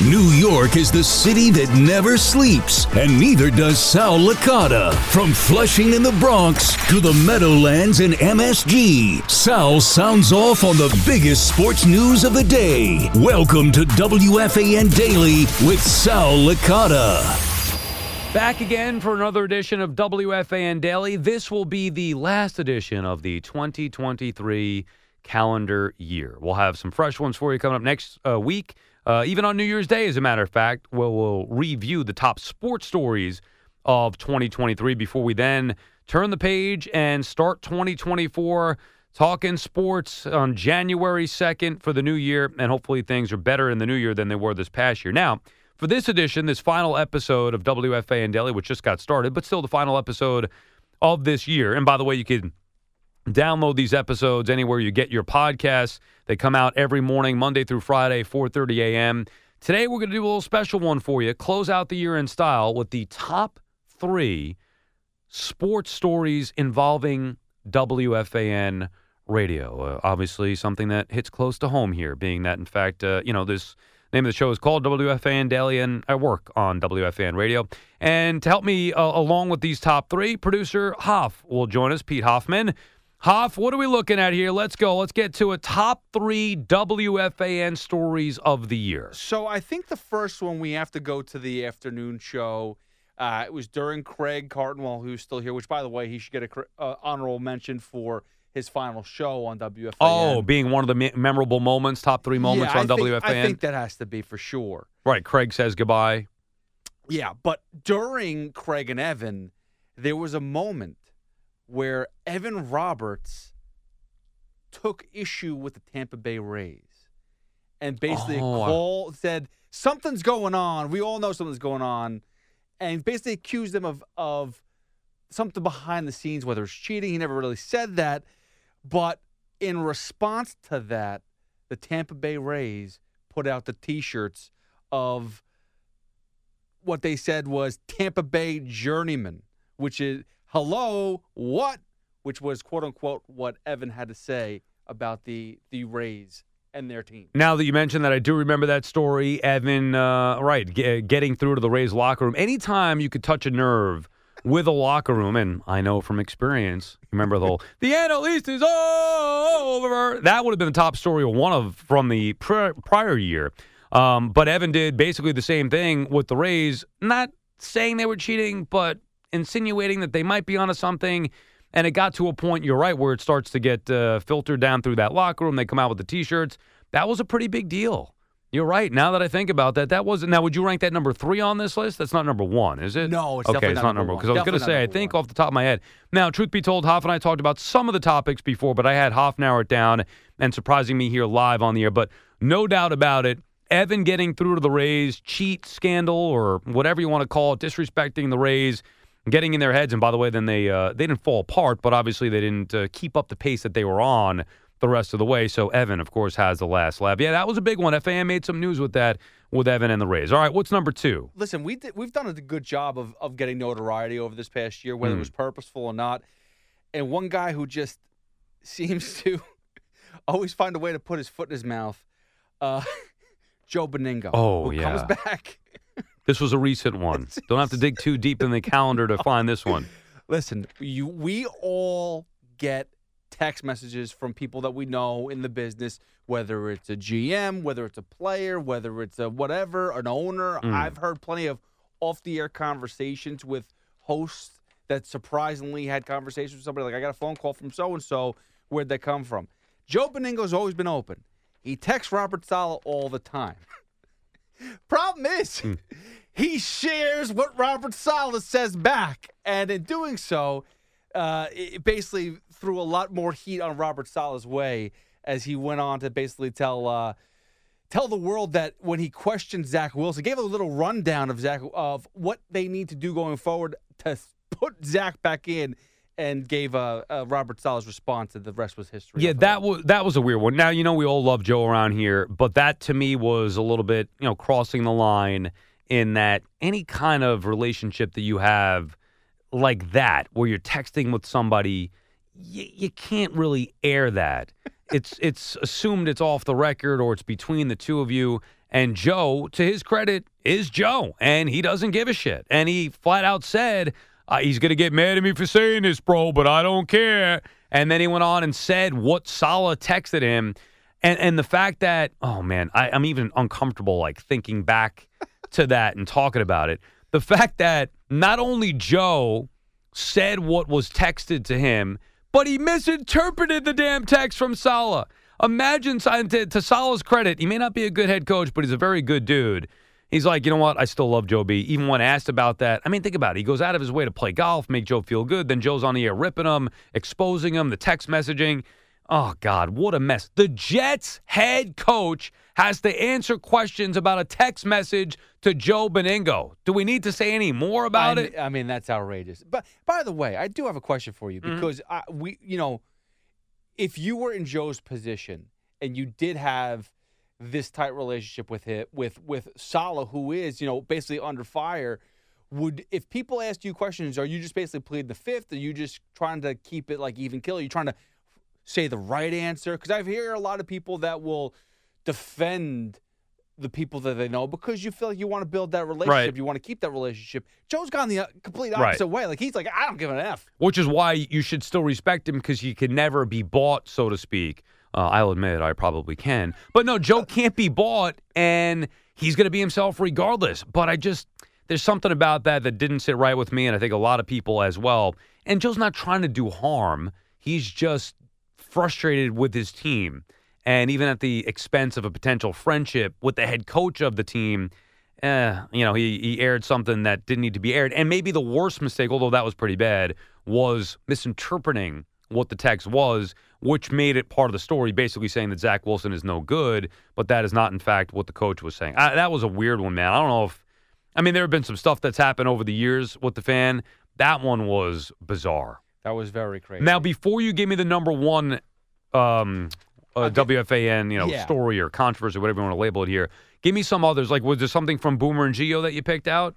New York is the city that never sleeps, and neither does Sal Licata. From Flushing in the Bronx to the Meadowlands and MSG, Sal sounds off on the biggest sports news of the day. Welcome to WFAN Daily with Sal Licata. Back again for another edition of WFAN Daily. This will be the last edition of the 2023 calendar year. We'll have some fresh ones for you coming up next week. Even on New Year's Day, as a matter of fact, we'll review the top sports stories of 2023 before we then turn the page and start 2024 talking sports on January 2nd for the new year. And hopefully things are better in the new year than they were this past year. Now, for this edition, this final episode of WFAN Daily, which just got started, but still the final episode of this year. And by the way, you can download these episodes anywhere you get your podcasts. They come out every morning, Monday through Friday, 4:30 a.m. Today, we're going to do a little special one for you. Close out the year in style with the top three sports stories involving WFAN radio. Obviously, something that hits close to home here, being that, in fact, this name of the show is called WFAN Daily, and I work on WFAN Radio. And to help me along with these top three, producer Hoff will join us, Pete Hoffman. Hoff, what are we looking at here? Let's go. Let's get to a top three WFAN stories of the year. So I think the first one we have to go to the afternoon show. It was during Craig Carton, while he was still here, which, by the way, he should get an honorable mention for his final show on WFAN. Oh, being one of the memorable moments, top three moments on WFAN? I think that has to be for sure. Right, Craig says goodbye. Yeah, but during Craig and Evan, there was a moment where Evan Roberts took issue with the Tampa Bay Rays and basically said, something's going on. We all know something's going on. And basically accused them of something behind the scenes, whether it's cheating. He never really said that. But in response to that, the Tampa Bay Rays put out the T-shirts of what they said was Tampa Bay Journeyman, which is, hello, what? Which was, quote-unquote, what Evan had to say about the Rays and their team. Now that you mentioned that, I do remember that story. Evan, getting through to the Rays locker room. Anytime you could touch a nerve with a locker room, and I know from experience, remember the whole, the analyst is over. That would have been the top story, from the prior year. But Evan did basically the same thing with the Rays, not saying they were cheating, but insinuating that they might be onto something. And it got to a point, you're right, where it starts to get filtered down through that locker room. They come out with the T-shirts. That was a pretty big deal. You're right. Now that I think about that, that wasn't. Now, would you rank that number three on this list? That's not number one, is it? No, it's definitely not number one. Because I was going to say, I think off the top of my head. Now, truth be told, Hoff and I talked about some of the topics before, but I had Hoff narrow it down and surprising me here live on the air. But no doubt about it, Evan getting through to the Rays, cheat scandal or whatever you want to call it, disrespecting the Rays, getting in their heads. And by the way, then they didn't fall apart, but obviously they didn't keep up the pace that they were on the rest of the way. So Evan, of course, has the last laugh. Yeah, that was a big one. FAN made some news with that, with Evan and the Rays. All right, what's number two? Listen, we've done a good job of getting notoriety over this past year, whether it was purposeful or not. And one guy who just seems to always find a way to put his foot in his mouth, Joe Benigno. Oh, who comes back. This was a recent one. Don't have to dig too deep in the calendar to find this one. Listen, we all get text messages from people that we know in the business, whether it's a GM, whether it's a player, whether it's a whatever, an owner. I've heard plenty of off-the-air conversations with hosts that surprisingly had conversations with somebody like, I got a phone call from so-and-so. Where'd that come from? Joe Benigno's always been open. He texts Robert Saleh all the time. Problem is, he shares what Robert Saleh says back. And in doing so, it basically threw a lot more heat on Robert Saleh's way as he went on to basically tell tell the world that when he questioned Zach Wilson, gave a little rundown of Zach of what they need to do going forward to put Zach back in, and gave Robert Saleh's response, and the rest was history. Yeah, that was a weird one. Now, you know, we all love Joe around here, but that to me was a little bit, you know, crossing the line in that any kind of relationship that you have like that, where you're texting with somebody, you can't really air that. It's assumed it's off the record or it's between the two of you. And Joe, to his credit, is Joe, and he doesn't give a shit. And he flat out said, he's going to get mad at me for saying this, bro, but I don't care. And then he went on and said what Saleh texted him. And the fact that, oh, man, I'm even uncomfortable, like, thinking back to that and talking about it. The fact that not only Joe said what was texted to him, but he misinterpreted the damn text from Saleh. Imagine, to Saleh's credit, he may not be a good head coach, but he's a very good dude. He's like, you know what? I still love Joe B. Even when asked about that, I mean, think about it. He goes out of his way to play golf, make Joe feel good. Then Joe's on the air ripping him, exposing him, the text messaging. Oh, God, what a mess. The Jets head coach has to answer questions about a text message to Joe Benigno. Do we need to say any more about it? I mean, that's outrageous. But, by the way, I do have a question for you because, if you were in Joe's position and you did have this tight relationship with him, with Saleh, who is, you know, basically under fire, if people asked you questions, are you just basically pleading the fifth? Are you just trying to keep it like even kill? Are you trying to say the right answer? Because I hear a lot of people that will defend the people that they know because you feel like you want to build that relationship. Right. You want to keep that relationship. Joe's gone the complete opposite way. Like, he's like, I don't give an F. Which is why you should still respect him, because you can never be bought, so to speak. I'll admit I probably can. But no, Joe can't be bought, and he's going to be himself regardless. But there's something about that didn't sit right with me, and I think a lot of people as well. And Joe's not trying to do harm. He's just frustrated with his team. And even at the expense of a potential friendship with the head coach of the team, he aired something that didn't need to be aired. And maybe the worst mistake, although that was pretty bad, was misinterpreting what the text was, which made it part of the story, basically saying that Zach Wilson is no good, but that is not, in fact, what the coach was saying. That was a weird one, man. I don't know if – I mean, there have been some stuff that's happened over the years with the fan. That one was bizarre. That was very crazy. Now, before you give me the number one WFAN story or controversy, whatever you want to label it here, give me some others. Like, was there something from Boomer and Gio that you picked out?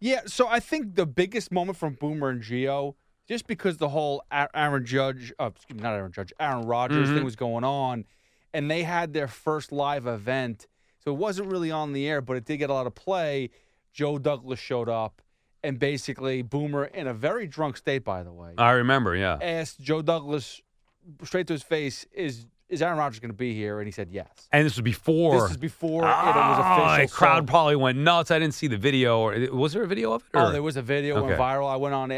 Yeah, so I think the biggest moment from Boomer and Gio, just because the whole Aaron Rodgers thing was going on, and they had their first live event, so it wasn't really on the air, but it did get a lot of play. Joe Douglas showed up, and basically Boomer, in a very drunk state, by the way. I remember, yeah. Asked Joe Douglas straight to his face, is Aaron Rodgers going to be here? And he said yes. And this was before it was official. The crowd probably went nuts. I didn't see the video. Was there a video of it? Or? Oh, there was a video. Okay. Went viral. I went on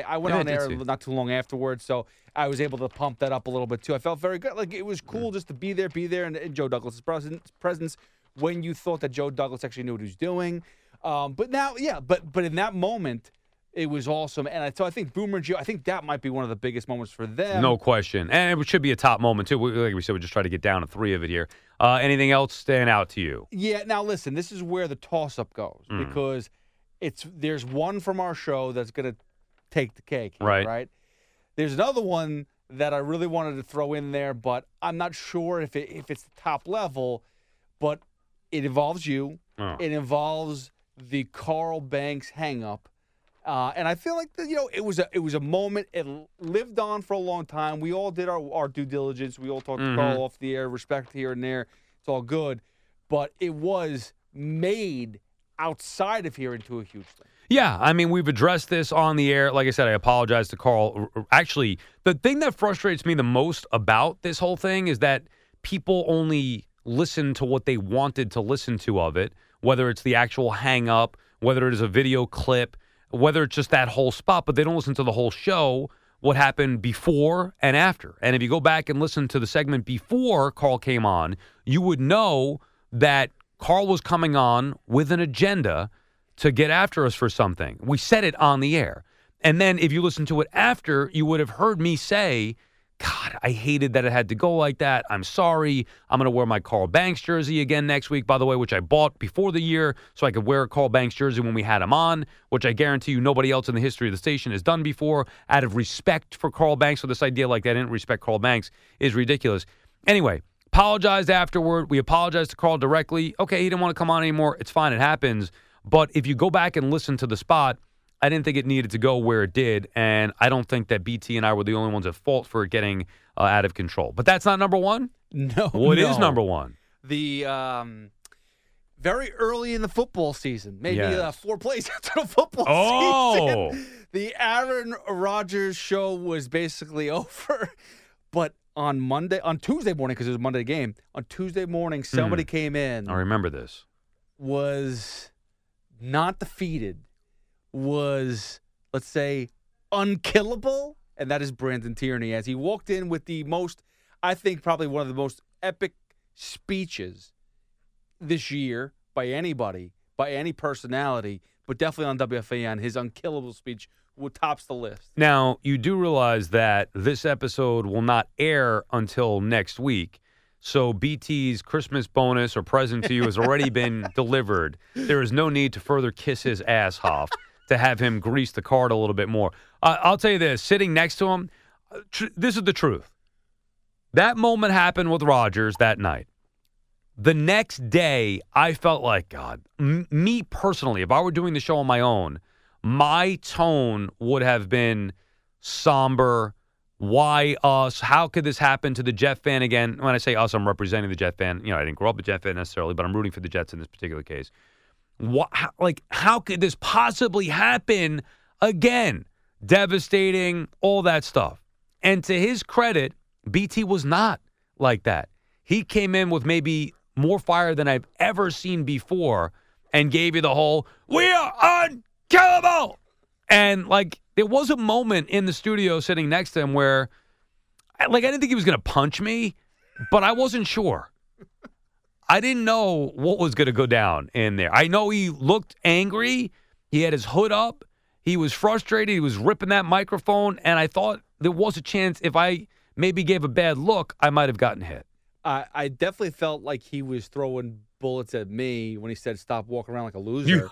air not too long afterwards, so I was able to pump that up a little bit too. I felt very good. Like, it was cool just to be there in Joe Douglas' presence when you thought that Joe Douglas actually knew what he was doing. But in that moment, it was awesome. And so I think Boomer and Gio, I think that might be one of the biggest moments for them. No question. And it should be a top moment, too. Like we said, we just try to get down to three of it here. Anything else stand out to you? Yeah. Now, listen, this is where the toss-up goes because there's one from our show that's going to take the cake. Right. There's another one that I really wanted to throw in there, but I'm not sure if it's the top level, but it involves you. Oh. It involves the Carl Banks hang-up. And I feel like it was a moment. It lived on for a long time. We all did our due diligence. We all talked to Carl off the air, respect here and there. It's all good. But it was made outside of here into a huge thing. Yeah, I mean, we've addressed this on the air. Like I said, I apologize to Carl. Actually, the thing that frustrates me the most about this whole thing is that people only – listen to what they wanted to listen to of it, whether it's the actual hang-up, whether it is a video clip, whether it's just that whole spot, but they don't listen to the whole show, what happened before and after. And if you go back and listen to the segment before Carl came on, you would know that Carl was coming on with an agenda to get after us for something. We said it on the air. And then if you listen to it after, you would have heard me say, God, I hated that it had to go like that. I'm sorry. I'm going to wear my Carl Banks jersey again next week, by the way, which I bought before the year so I could wear a Carl Banks jersey when we had him on, which I guarantee you nobody else in the history of the station has done before out of respect for Carl Banks. So this idea like that I didn't respect Carl Banks is ridiculous. Anyway, apologized afterward. We apologized to Carl directly. Okay, he didn't want to come on anymore. It's fine. It happens. But if you go back and listen to the spot, I didn't think it needed to go where it did, and I don't think that BT and I were the only ones at fault for it getting out of control. But that's not number one? No. Well, it is number one. The very early in the football season, maybe 4 plays into the football season, the Aaron Rodgers show was basically over. But on Monday, on Tuesday morning, because it was a Monday game, on Tuesday morning, somebody came in. I remember this. Was not defeated. Was, let's say, unkillable, and that is Brandon Tierney, as he walked in with the most, I think probably one of the most epic speeches this year by anybody, by any personality, but definitely on WFAN, his unkillable speech tops the list. Now, you do realize that this episode will not air until next week. So BT's Christmas bonus or present to you has already been delivered. There is no need to further kiss his ass, Hoff. To have him grease the card a little bit more. I'll tell you this, sitting next to him, this is the truth. That moment happened with Rodgers that night. The next day, I felt like, God, me personally, if I were doing the show on my own, my tone would have been somber. Why us? How could this happen to the Jet fan again? When I say us, I'm representing the Jet fan. You know, I didn't grow up a Jet fan necessarily, but I'm rooting for the Jets in this particular case. How could this possibly happen again? Devastating, all that stuff. And to his credit, BT was not like that. He came in with maybe more fire than I've ever seen before and gave you the whole, we are unkillable. And, like, there was a moment in the studio sitting next to him where, like, I didn't think he was going to punch me, but I wasn't sure. I didn't know what was going to go down in there. I know he looked angry. He had his hood up. He was frustrated. He was ripping that microphone. And I thought there was a chance if I maybe gave a bad look, I might have gotten hit. I definitely felt like he was throwing bullets at me when he said, stop walking around like a loser.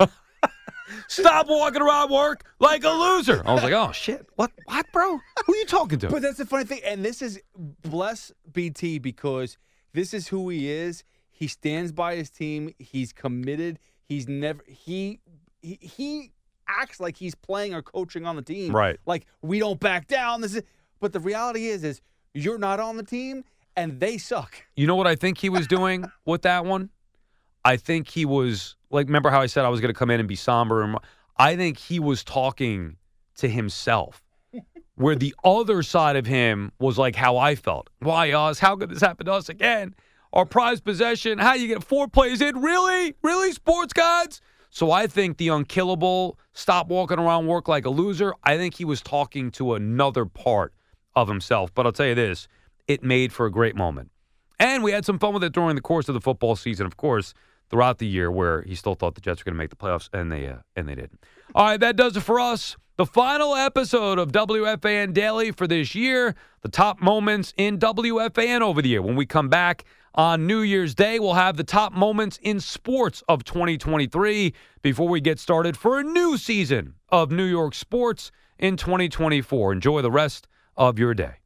Stop walking around work like a loser. I was like, oh, shit. What, bro? Who are you talking to? But that's the funny thing. And this is, bless BT, because this is who he is. He stands by his team. He's committed. He's never he acts like he's playing or coaching on the team. Right. Like, we don't back down. But the reality is you're not on the team and they suck. You know what I think he was doing with that one? I think he was like, remember how I said I was going to come in and be somber? And I think he was talking to himself. Where the other side of him was like how I felt. Why us? How could this happen to us again? Our prized possession, how you get 4 plays in? Really? Really, sports gods? So I think the unkillable, stop walking around work like a loser, I think he was talking to another part of himself. But I'll tell you this, it made for a great moment. And we had some fun with it during the course of the football season, of course, throughout the year where he still thought the Jets were going to make the playoffs, and they didn't. All right, that does it for us. The final episode of WFAN Daily for this year, the top moments in WFAN over the year. When we come back, on New Year's Day, we'll have the top moments in sports of 2023 before we get started for a new season of New York sports in 2024. Enjoy the rest of your day.